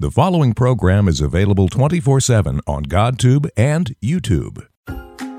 The following program is available 24/7 on GodTube and YouTube.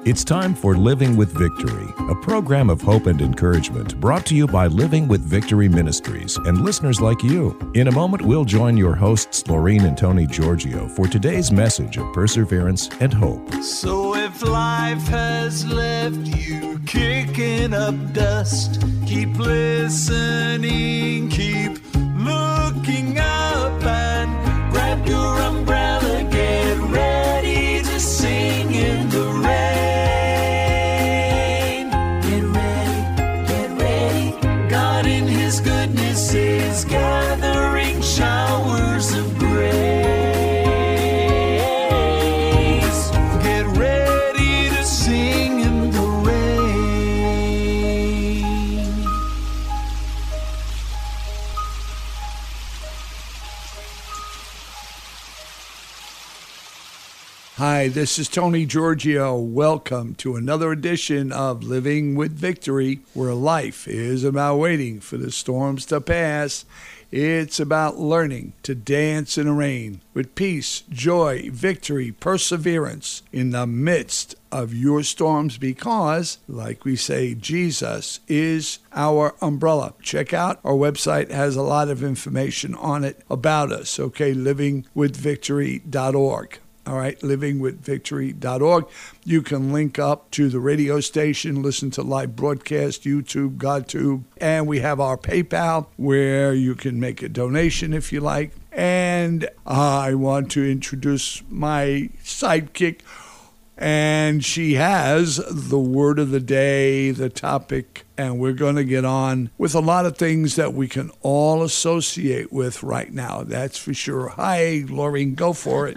It's time for Living with Victory, a program of hope and encouragement brought to you by Living with Victory Ministries and listeners like you. In a moment, we'll join your hosts, Laureen and Tony Giorgio, for today's message of perseverance and hope. So if life has left you kicking up dust, keep listening, keep looking up and grab your umbrella, get ready to sing in the rain. Get ready, God in His goodness is gathering showers of grace. Get ready to sing in the rain. Hi, this is Tony Giorgio. Welcome to another edition of Living with Victory, where life is about waiting for the storms to pass. It's about learning to dance in the rain with peace, joy, victory, perseverance in the midst of your storms because, like we say, Jesus is our umbrella. Check out our website. It has a lot of information on it about us, okay, livingwithvictory.org. All right, livingwithvictory.org. You can link up to the radio station, listen to live broadcast, YouTube, GodTube, and we have our PayPal where you can make a donation if you like. And I want to introduce my sidekick, and she has the word of the day, the topic, and we're going to get on with a lot of things that we can all associate with right now. That's for sure. Hi, Laureen, go for it.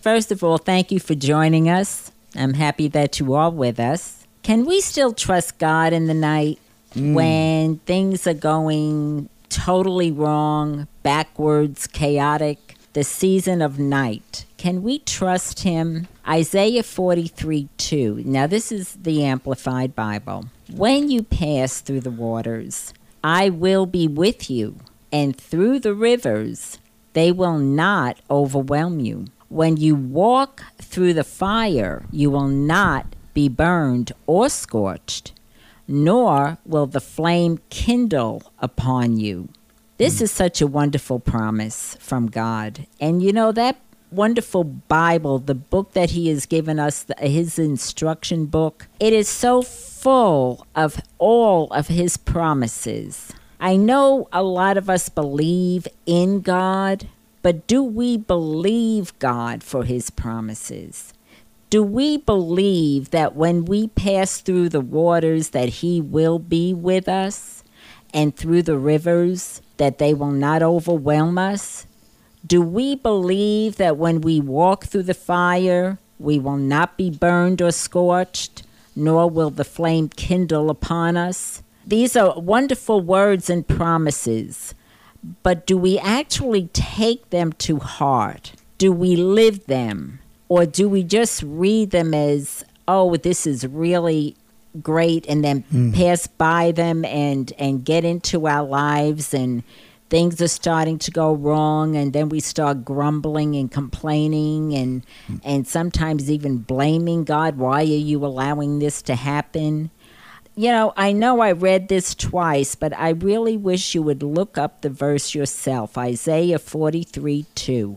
First of all, thank you for joining us. I'm happy that you are with us. Can we still trust God in the night when things are going totally wrong, backwards, chaotic, the season of night? Can we trust Him? Isaiah 43:2. Now, this is the Amplified Bible. When you pass through the waters, I will be with you, and through the rivers, they will not overwhelm you. When you walk through the fire, you will not be burned or scorched, nor will the flame kindle upon you. This is such a wonderful promise from God. And you know, that wonderful Bible, the book that He has given us, His instruction book, it is so full of all of His promises. I know a lot of us believe in God, but do we believe God for His promises? Do we believe that when we pass through the waters that He will be with us, and through the rivers that they will not overwhelm us? Do we believe that when we walk through the fire, we will not be burned or scorched, nor will the flame kindle upon us? These are wonderful words and promises. But do we actually take them to heart? Do we live them? Or do we just read them as, oh, this is really great, and then pass by them and get into our lives, and things are starting to go wrong, and then we start grumbling and complaining and sometimes even blaming God. Why are you allowing this to happen? You know I read this twice, but I really wish you would look up the verse yourself, Isaiah 43:2,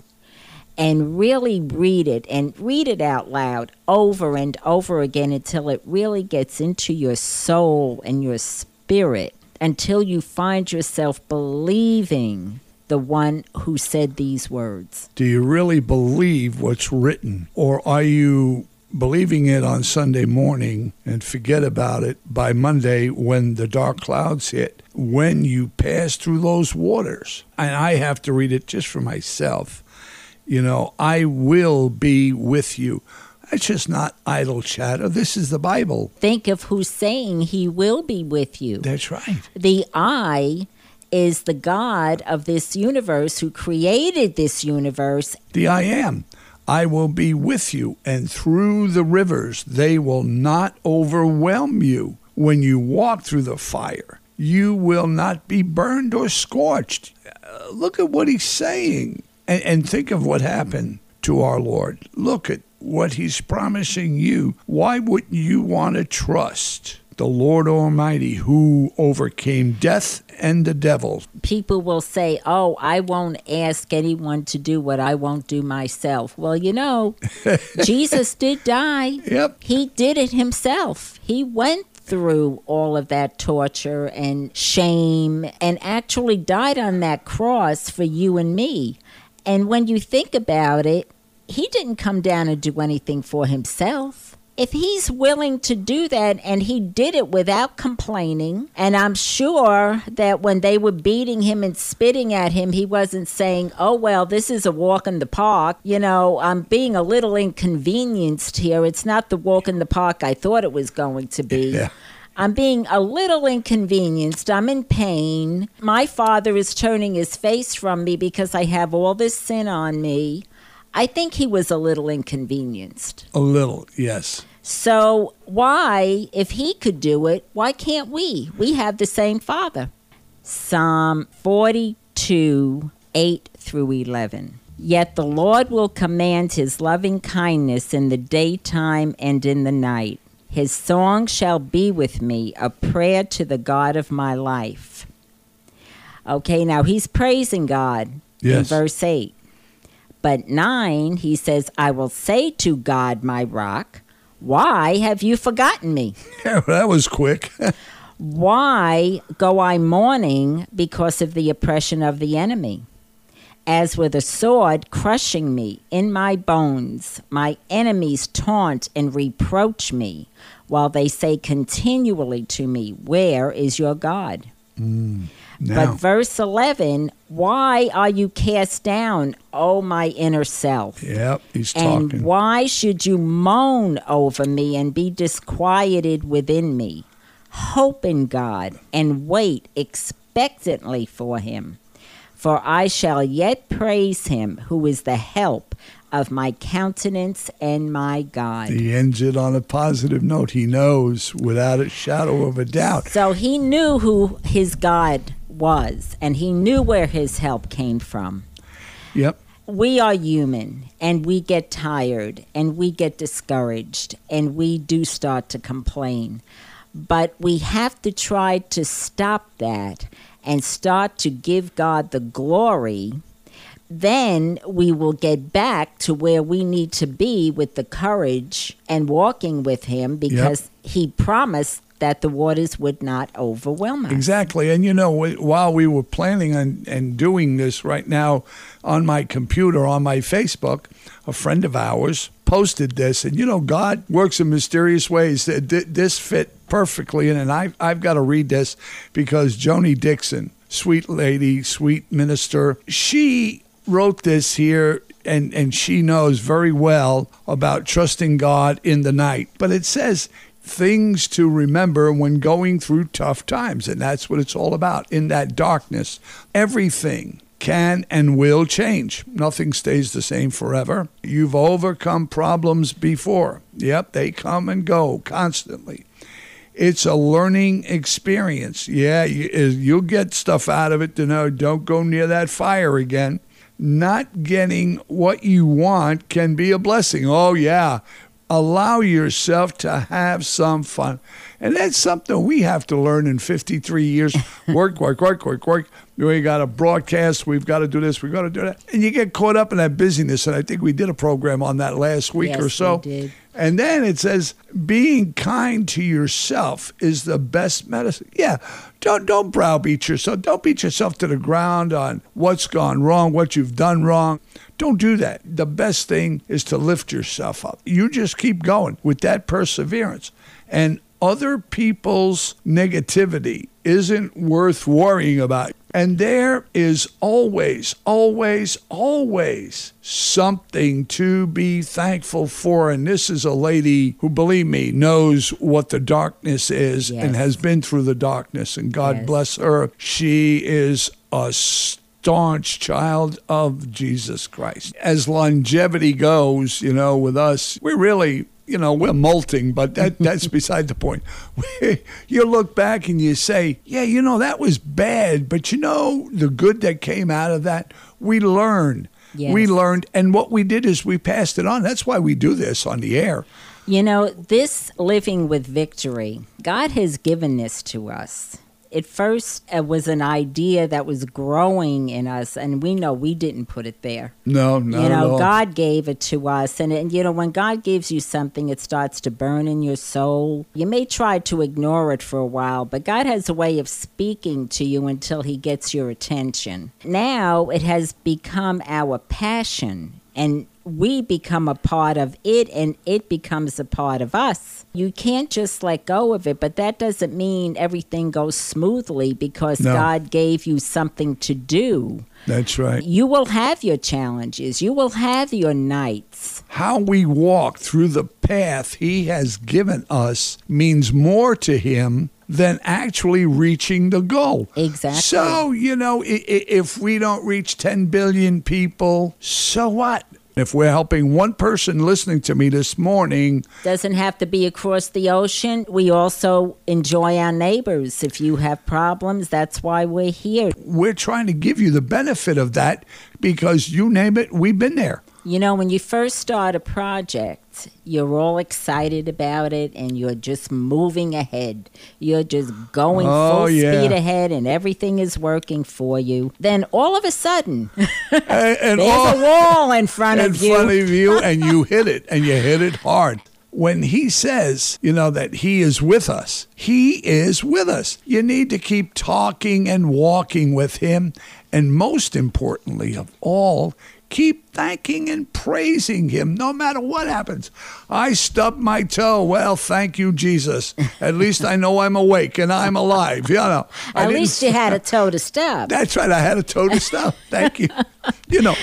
and really read it and read it out loud over and over again until it really gets into your soul and your spirit, until you find yourself believing the one who said these words. Do you really believe what's written, or are you believing it on Sunday morning and forget about it by Monday when the dark clouds hit, when you pass through those waters? And I have to read it just for myself. You know, I will be with you. That's just not idle chatter. This is the Bible. Think of who's saying He will be with you. That's right. The I is the God of this universe who created this universe. The I Am. I will be with you, and through the rivers they will not overwhelm you. When you walk through the fire, you will not be burned or scorched. Look at what He's saying. And think of what happened to our Lord. Look at what he's promising you. Why wouldn't you want to trust the Lord Almighty who overcame death and the devil? People will say, oh, I won't ask anyone to do what I won't do myself. Well, you know, Jesus did die. Yep. He did it himself. He went through all of that torture and shame and actually died on that cross for you and me. And when you think about it, he didn't come down and do anything for himself. If he's willing to do that, and he did it without complaining, and I'm sure that when they were beating him and spitting at him, he wasn't saying, oh, well, this is a walk in the park. You know, I'm being a little inconvenienced here. It's not the walk in the park I thought it was going to be. Yeah. I'm being a little inconvenienced. I'm in pain. My father is turning his face from me because I have all this sin on me. I think he was a little inconvenienced. A little, yes. So why, if he could do it, why can't we? We have the same Father. Psalm 42, 8 through 11. Yet the Lord will command his loving kindness in the daytime and in the night. His song shall be with me, a prayer to the God of my life. Okay, now he's praising God, yes, in verse 8. But 9, he says, I will say to God, my rock, why have you forgotten me? Yeah, that was quick. Why go I mourning because of the oppression of the enemy? As with a sword crushing me in my bones, my enemies taunt and reproach me, while they say continually to me, where is your God? Mm. Now. But verse 11, why are you cast down, O my inner self? Yep, he's talking. And why should you moan over me and be disquieted within me? Hope in God and wait expectantly for him. For I shall yet praise him who is the help of my countenance and my God. He ends it on a positive note. He knows without a shadow of a doubt. So he knew who his God was, and he knew where his help came from. Yep. We are human, and we get tired, and we get discouraged, and we do start to complain. But we have to try to stop that and start to give God the glory. Then we will get back to where we need to be with the courage and walking with him, because yep, he promised that the waters would not overwhelm us. Exactly. And, you know, while we were planning on and doing this right now on my computer, on my Facebook, a friend of ours posted this. And, you know, God works in mysterious ways. This fit perfectly in. And I've got to read this because Joni Dixon, sweet lady, sweet minister, she wrote this here, and she knows very well about trusting God in the night. But it says things to remember when going through tough times, and that's what it's all about. In that darkness, everything can and will change. Nothing stays the same forever. You've overcome problems before. Yep, they come and go constantly. It's a learning experience. Yeah, you'll get stuff out of it to know don't go near that fire again. Not getting what you want can be a blessing. Oh, yeah. Allow yourself to have some fun. And that's something we have to learn in 53 years. Work. We got to broadcast. We've got to do this. We've got to do that. And you get caught up in that busyness. And I think we did a program on that last week or so. We did. And then it says, being kind to yourself is the best medicine. Yeah, don't browbeat yourself. Don't beat yourself to the ground on what's gone wrong, what you've done wrong. Don't do that. The best thing is to lift yourself up. You just keep going with that perseverance. And other people's negativity isn't worth worrying about. And there is always, always, always something to be thankful for. And this is a lady who, believe me, knows what the darkness is, yes, and has been through the darkness. And God, yes, bless her. She is a staunch child of Jesus Christ. As longevity goes, you know, with us, we really... You know, we're molting, but that's beside the point. You look back and you say, yeah, you know, that was bad. But, you know, the good that came out of that, we learn. Yes. We learned, and what we did is we passed it on. That's why we do this on the air. You know, this Living with Victory, God has given this to us. At first, it was an idea that was growing in us, and we know we didn't put it there. No, no. You know, God gave it to us, and you know, when God gives you something, it starts to burn in your soul. You may try to ignore it for a while, but God has a way of speaking to you until He gets your attention. Now, it has become our passion, and we become a part of it, and it becomes a part of us. You can't just let go of it, but that doesn't mean everything goes smoothly because no. God gave you something to do. That's right. You will have your challenges. You will have your nights. How we walk through the path He has given us means more to Him than actually reaching the goal. Exactly. So, you know, if we don't reach 10 billion people, so what? If we're helping one person listening to me this morning. Doesn't have to be across the ocean. We also enjoy our neighbors. If you have problems, that's why we're here. We're trying to give you the benefit of that because you name it, we've been there. You know, when you first start a project, you're all excited about it and you're just moving ahead. You're just going full speed ahead and everything is working for you. Then all of a sudden, there's a wall in front of you and you hit it, and you hit it hard. When He says, you know, that He is with us, He is with us. You need to keep talking and walking with Him. And most importantly of all, keep thanking and praising Him no matter what happens. I stubbed my toe. Well, thank you, Jesus. At least I know I'm awake and I'm alive. You know, at least you had a toe to stub. That's right. I had a toe to stub. Thank you. You know,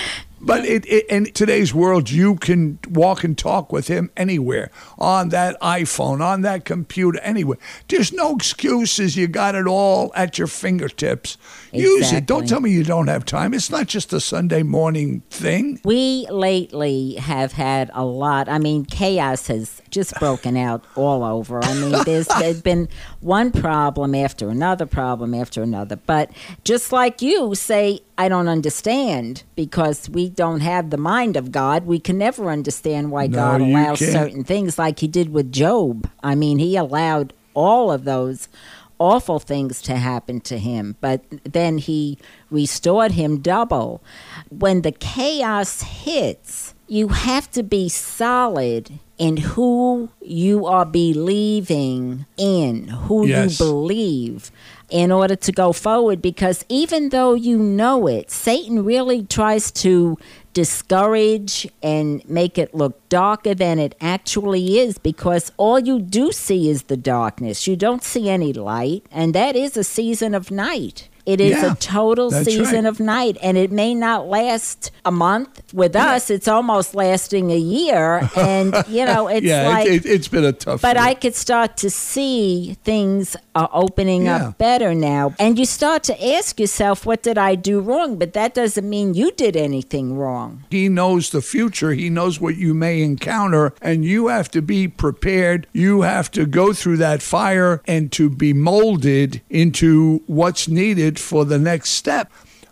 but in today's world, you can walk and talk with Him anywhere, on that iPhone, on that computer, anywhere. There's no excuses. You got it all at your fingertips. Exactly. Use it. Don't tell me you don't have time. It's not just a Sunday morning thing. We lately have had a lot. I mean, chaos has just broken out all over. I mean, there's been one problem after another problem after another. But just like you say, I don't understand, because we don't have the mind of God. We can never understand why God allows certain things like He did with Job. I mean, He allowed all of those awful things to happen to him, but then He restored him double. When the chaos hits, you have to be solid in who you are believing in, who you believe in order to go forward, because even though you know it, Satan really tries to discourage and make it look darker than it actually is, because all you do see is the darkness. You don't see any light, and that is a season of night. It is a total season of night, and it may not last a month. With us, it's almost lasting a year, and, you know, it's like... Yeah, it's been a tough But year. I could start to see things are opening up better now, and you start to ask yourself, what did I do wrong? But that doesn't mean you did anything wrong. He knows the future. He knows what you may encounter, and you have to be prepared. You have to go through that fire and to be molded into what's needed for the next step.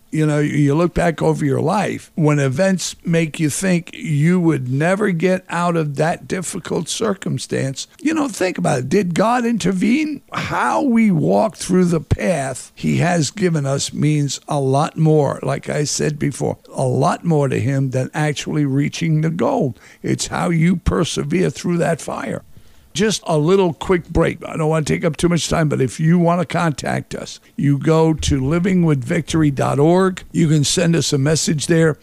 You know, you look back over your life when events make you think you would never get out of that difficult circumstance. You know, think about it. Did God intervene? How we walk through the path He has given us means a lot more, like I said before, a lot more to Him than actually reaching the goal. It's how you persevere through that fire. Just a little quick break. I don't want to take up too much time, but if you want to contact us, you go to livingwithvictory.org. You can send us a message there.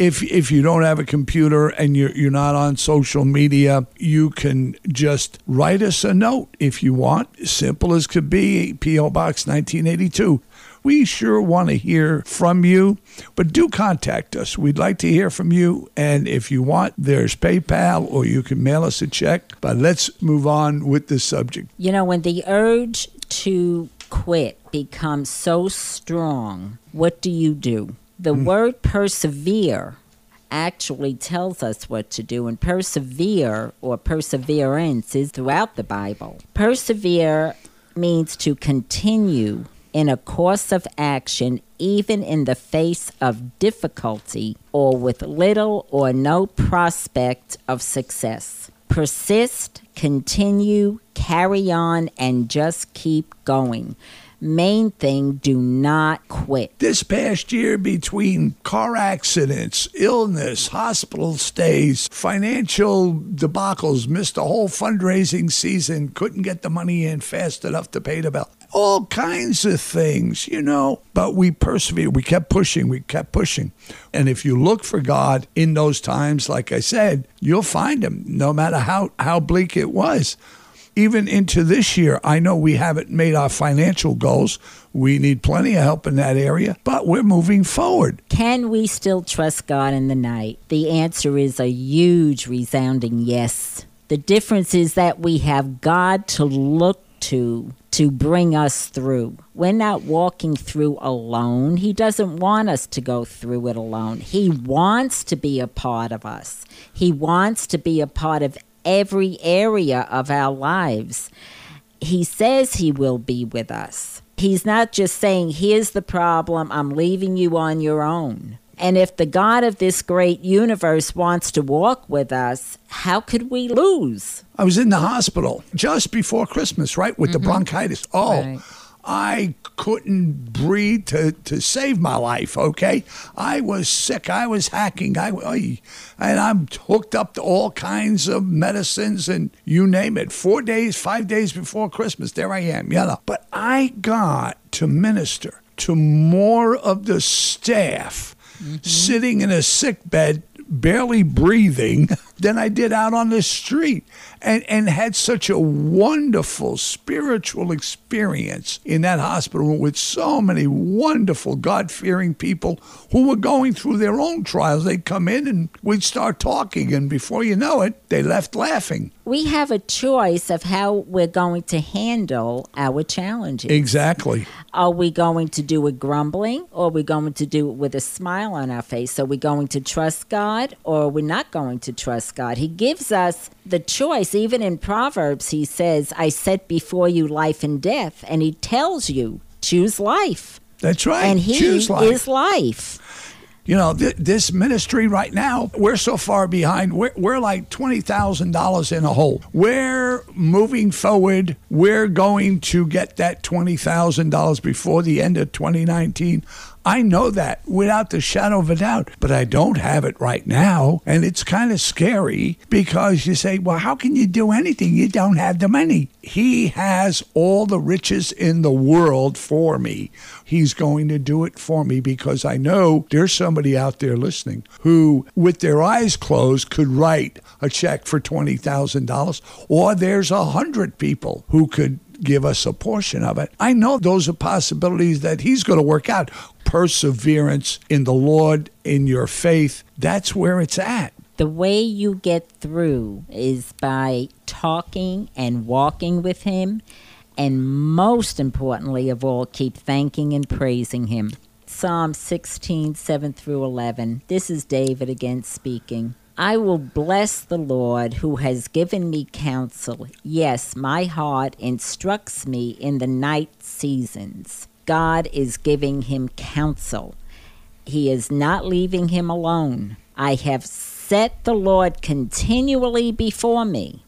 If you don't have a computer and you're not on social media, you can just write us a note if you want. Simple as could be, P.O. Box 1982. We sure want to hear from you, but do contact us. We'd like to hear from you. And if you want, there's PayPal, or you can mail us a check. But let's move on with this subject. You know, when the urge to quit becomes so strong, what do? The word persevere actually tells us what to do, and persevere or perseverance is throughout the Bible. Persevere means to continue in a course of action, even in the face of difficulty or with little or no prospect of success. Persist, continue, carry on, and just keep going. Main thing, do not quit. This past year, between car accidents, illness, hospital stays, financial debacles, missed the whole fundraising season, couldn't get the money in fast enough to pay the bill. All kinds of things, you know. But we persevered. We kept pushing. We kept pushing. And if you look for God in those times, like I said, you'll find him, no matter how bleak it was. Even into this year, I know we haven't made our financial goals. We need plenty of help in that area, but we're moving forward. Can we still trust God in the night? The answer is a huge, resounding yes. The difference is that we have God to look to bring us through. We're not walking through alone. He doesn't want us to go through it alone. He wants to be a part of us. He wants to be a part of every area of our lives. He says he will be with us. He's not just saying, here's the problem, I'm leaving you on your own. And if the God of this great universe wants to walk with us, how could we lose? I was in the hospital just before Christmas, right, with the bronchitis. Oh, right. I couldn't breathe to save my life, okay? I was sick. I was hacking. And I'm hooked up to all kinds of medicines and you name it. 4 days, 5 days before Christmas, there I am, you know. But I got to minister to more of the staff sitting in a sick bed, barely breathing, than I did out on the street, and had such a wonderful spiritual experience in that hospital with so many wonderful God-fearing people who were going through their own trials. They'd come in and we'd start talking, and before you know it, they left laughing. We have a choice of how we're going to handle our challenges. Exactly. Are we going to do it grumbling, or are we going to do it with a smile on our face? Are we going to trust God, or are we not going to trust God? He gives us the choice. Even in Proverbs, he says, I set before you life and death, and he tells you, choose life. That's right. And he choose life. Is life. You know, this ministry right now, we're so far behind. We're like $20,000 in a hole. We're moving forward. We're going to get that $20,000 before the end of 2019. I know that without the shadow of a doubt, but I don't have it right now. And it's kind of scary because you say, well, how can you do anything? You don't have the money. He has all the riches in the world for me. He's going to do it for me because I know there's somebody out there listening who, with their eyes closed, could write a check for $20,000, or there's 100 people who could give us a portion of it. I know those are possibilities that he's going to work out. Perseverance in the Lord, in your faith, that's where it's at. The way you get through is by talking and walking with him, and most importantly of all, keep thanking and praising him. Psalm 16, 7 through 11. This is David again speaking. I will bless the Lord who has given me counsel. Yes, my heart instructs me in the night seasons. God is giving him counsel. He is not leaving him alone. I have set the Lord continually before me.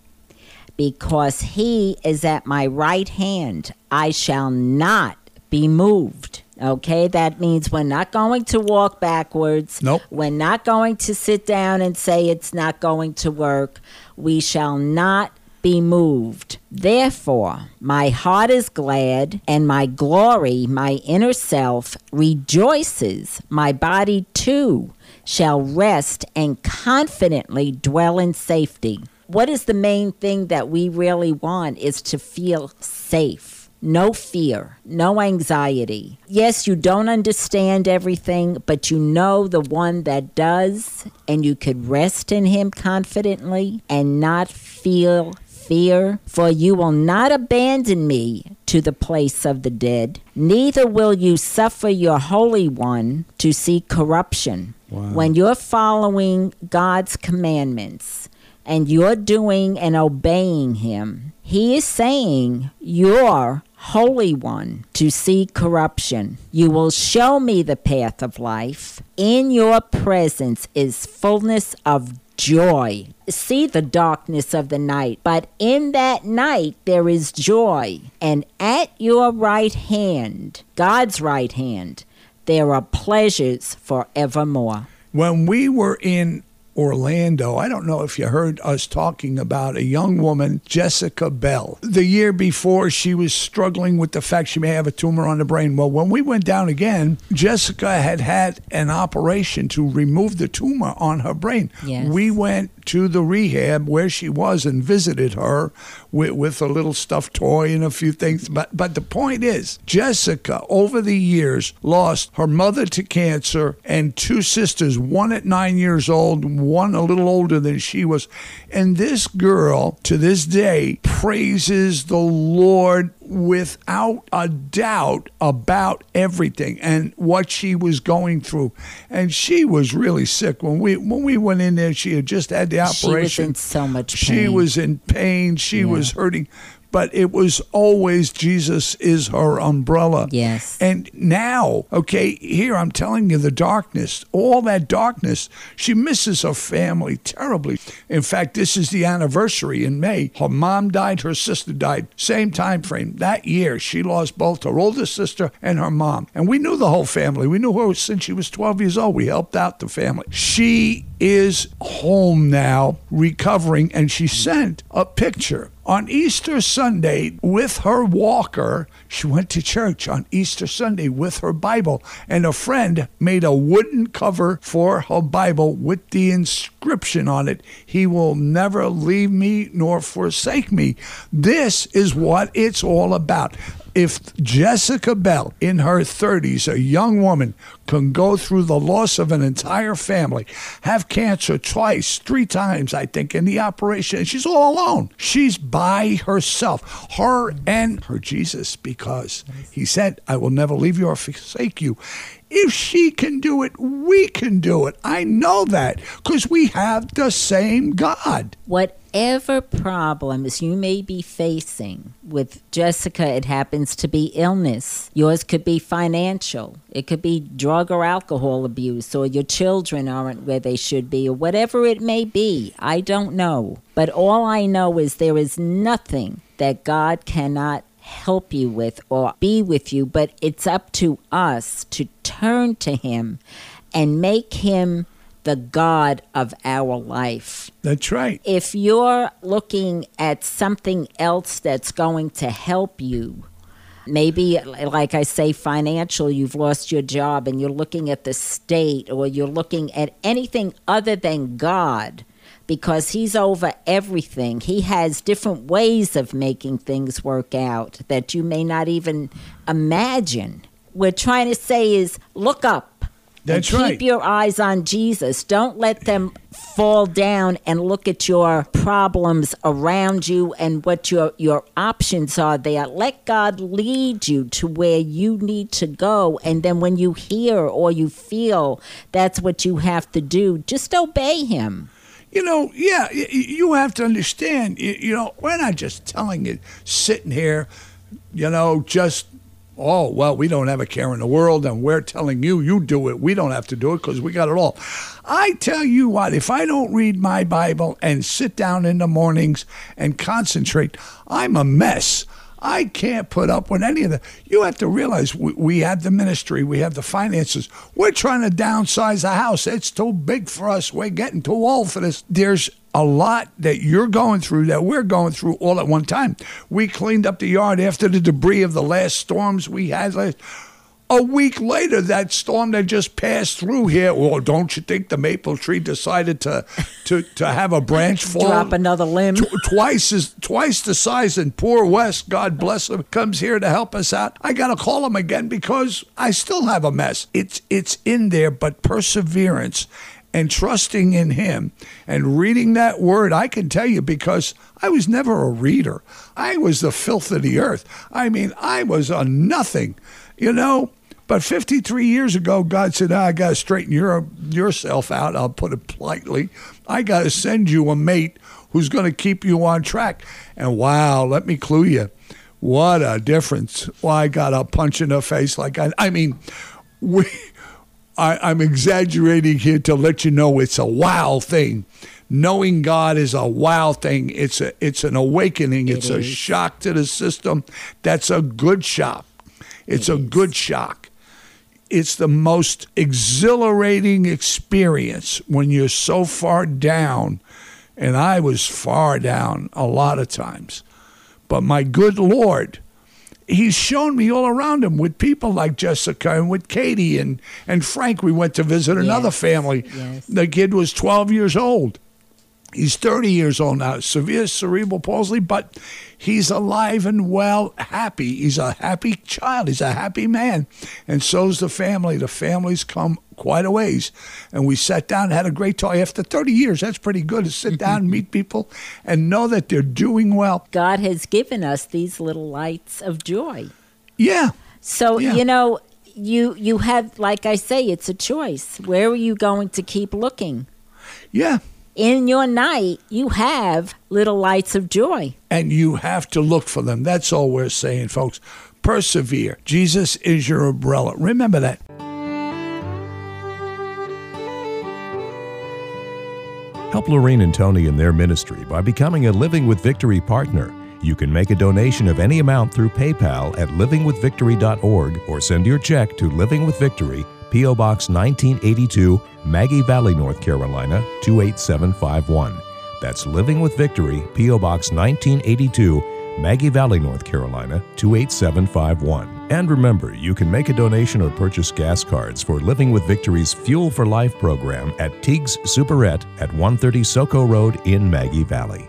Because he is at my right hand, I shall not be moved. Okay, that means we're not going to walk backwards. Nope. We're not going to sit down and say it's not going to work. We shall not be moved. Therefore, my heart is glad, and my glory, my inner self, rejoices. My body too shall rest and confidently dwell in safety. What is the main thing that we really want is to feel safe. No fear, no anxiety. Yes, you don't understand everything, but you know the one that does, and you could rest in him confidently and not feel fear. For you will not abandon me to the place of the dead, neither will you suffer your Holy One to see corruption. Wow. When you're following God's commandments and you're doing and obeying him, he is saying your Holy One, to see corruption. You will show me the path of life. In your presence is fullness of joy. See the darkness of the night, but in that night there is joy. And at your right hand, God's right hand, there are pleasures forevermore. When we were in Orlando, I don't know if you heard us talking about a young woman, Jessica Bell. The year before, she was struggling with the fact she may have a tumor on the brain. Well, when we went down again, Jessica had an operation to remove the tumor on her brain. Yes. We went to the rehab where she was and visited her with a little stuffed toy and a few things. But the point is, Jessica, over the years, lost her mother to cancer and two sisters, one at 9 years old, one a little older than she was. And this girl, to this day, praises the Lord without a doubt about everything and what she was going through. And she was really sick. When we went in there, she had just had the operation. She was in so much pain. She was in pain. She was hurting. But it was always Jesus is her umbrella. Yes. And now, okay, here I'm telling you the darkness, all that darkness, she misses her family terribly. In fact, this is the anniversary in May. Her mom died, her sister died. Same time frame. That year, she lost both her older sister and her mom. And we knew the whole family. We knew her since she was 12 years old. We helped out the family. She is home now, recovering, and she sent a picture. On Easter Sunday, with her walker, she went to church on Easter Sunday with her Bible, and a friend made a wooden cover for her Bible with the inscription on it, "He will never leave me nor forsake me." This is what it's all about. If Jessica Bell, in her 30s, a young woman, can go through the loss of an entire family, have cancer twice, 3 times, I think, in the operation, and she's all alone. She's by herself, her and her Jesus, because he said, "I will never leave you or forsake you." If she can do it, we can do it. I know that, because we have the same God. Whatever problems you may be facing, with Jessica, it happens to be illness. Yours could be financial. It could be drug or alcohol abuse, or your children aren't where they should be, or whatever it may be. I don't know. But all I know is there is nothing that God cannot help you with or be with you. But it's up to us to turn to him and make him the God of our life. That's right. If you're looking at something else that's going to help you, maybe, like I say, financial, you've lost your job and you're looking at the state, or you're looking at anything other than God, because he's over everything. He has different ways of making things work out that you may not even imagine. We're trying to say is look up. That's right. Keep your eyes on Jesus. Don't let them fall down and look at your problems around you and what your options are there. Let God lead you to where you need to go. And then when you hear or you feel that's what you have to do, just obey him. You have to understand, we're not just telling you, sitting here, oh, well, we don't have a care in the world, and we're telling you do it. We don't have to do it because we got it all. I tell you what, if I don't read my Bible and sit down in the mornings and concentrate, I'm a mess. I can't put up with any of that. You have to realize we have the ministry. We have the finances. We're trying to downsize the house. It's too big for us. We're getting too old for this. There's a lot that you're going through that we're going through all at one time. We cleaned up the yard after the debris of the last storms we had last. A week later, that storm that just passed through here, well, don't you think the maple tree decided to have a branch fall? Drop another limb. Twice the size, and poor Wes, God bless him, comes here to help us out. I got to call him again because I still have a mess. It's in there, but perseverance and trusting in him and reading that word, I can tell you, because I was never a reader. I was the filth of the earth. I mean, I was a nothing, But 53 years ago, God said, I got to straighten yourself out, I'll put it politely. I got to send you a mate who's going to keep you on track. And wow, let me clue you. What a difference. Well, I got a punch in the face. Like I'm exaggerating here to let you know it's a wow thing. Knowing God is a wow thing. It's an awakening. It's a shock to the system. That's a good shock. It's a good shock. It's the most exhilarating experience when you're so far down. And I was far down a lot of times. But my good Lord, He's shown me all around Him with people like Jessica and with Katie and Frank. We went to visit another family. Yes. The kid was 12 years old. He's 30 years old now, severe cerebral palsy, but he's alive and well, happy. He's a happy child. He's a happy man. And so's the family. The family's come quite a ways. And we sat down and had a great talk. After 30 years, that's pretty good to sit down and meet people and know that they're doing well. God has given us these little lights of joy. Yeah. So, you know, you have, like I say, it's a choice. Where are you going to keep looking? Yeah. In your night, you have little lights of joy. And you have to look for them. That's all we're saying, folks. Persevere. Jesus is your umbrella. Remember that. Help Lorraine and Tony in their ministry by becoming a Living with Victory partner. You can make a donation of any amount through PayPal at livingwithvictory.org or send your check to Living with Victory, P.O. Box 1982, Maggie Valley, North Carolina, 28751. That's Living with Victory, P.O. Box 1982, Maggie Valley, North Carolina, 28751. And remember, you can make a donation or purchase gas cards for Living with Victory's Fuel for Life program at Teague's Superette at 130 Soco Road in Maggie Valley.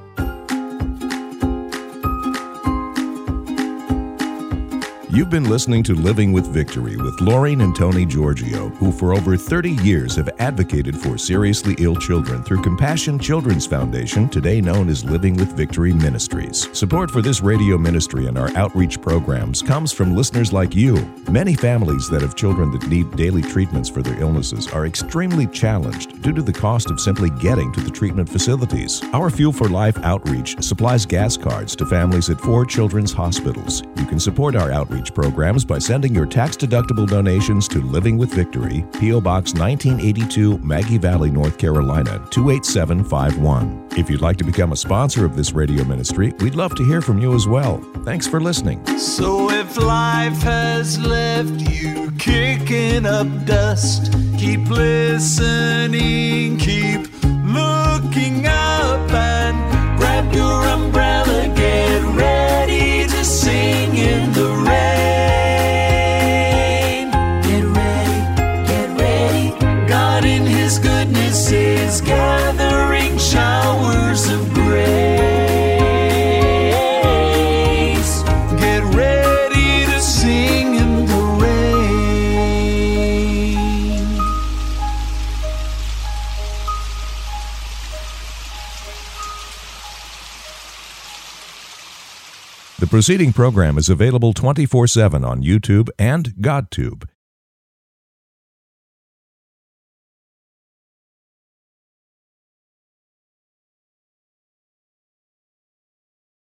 You've been listening to Living with Victory with Lorraine and Tony Giorgio, who for over 30 years have advocated for seriously ill children through Compassion Children's Foundation, today known as Living with Victory Ministries. Support for this radio ministry and our outreach programs comes from listeners like you. Many families that have children that need daily treatments for their illnesses are extremely challenged due to the cost of simply getting to the treatment facilities. Our Fuel for Life outreach supplies gas cards to families at 4 children's hospitals. You can support our outreach programs by sending your tax-deductible donations to Living with Victory, P.O. Box 1982, Maggie Valley, North Carolina, 28751. If you'd like to become a sponsor of this radio ministry, we'd love to hear from you as well. Thanks for listening. So if life has left you kicking up dust, keep listening, keep looking up, and grab your umbrella, get ready to sing in the is gathering showers of grace. Get ready to sing in the rain. The preceding program is available 24/7 on YouTube and GodTube.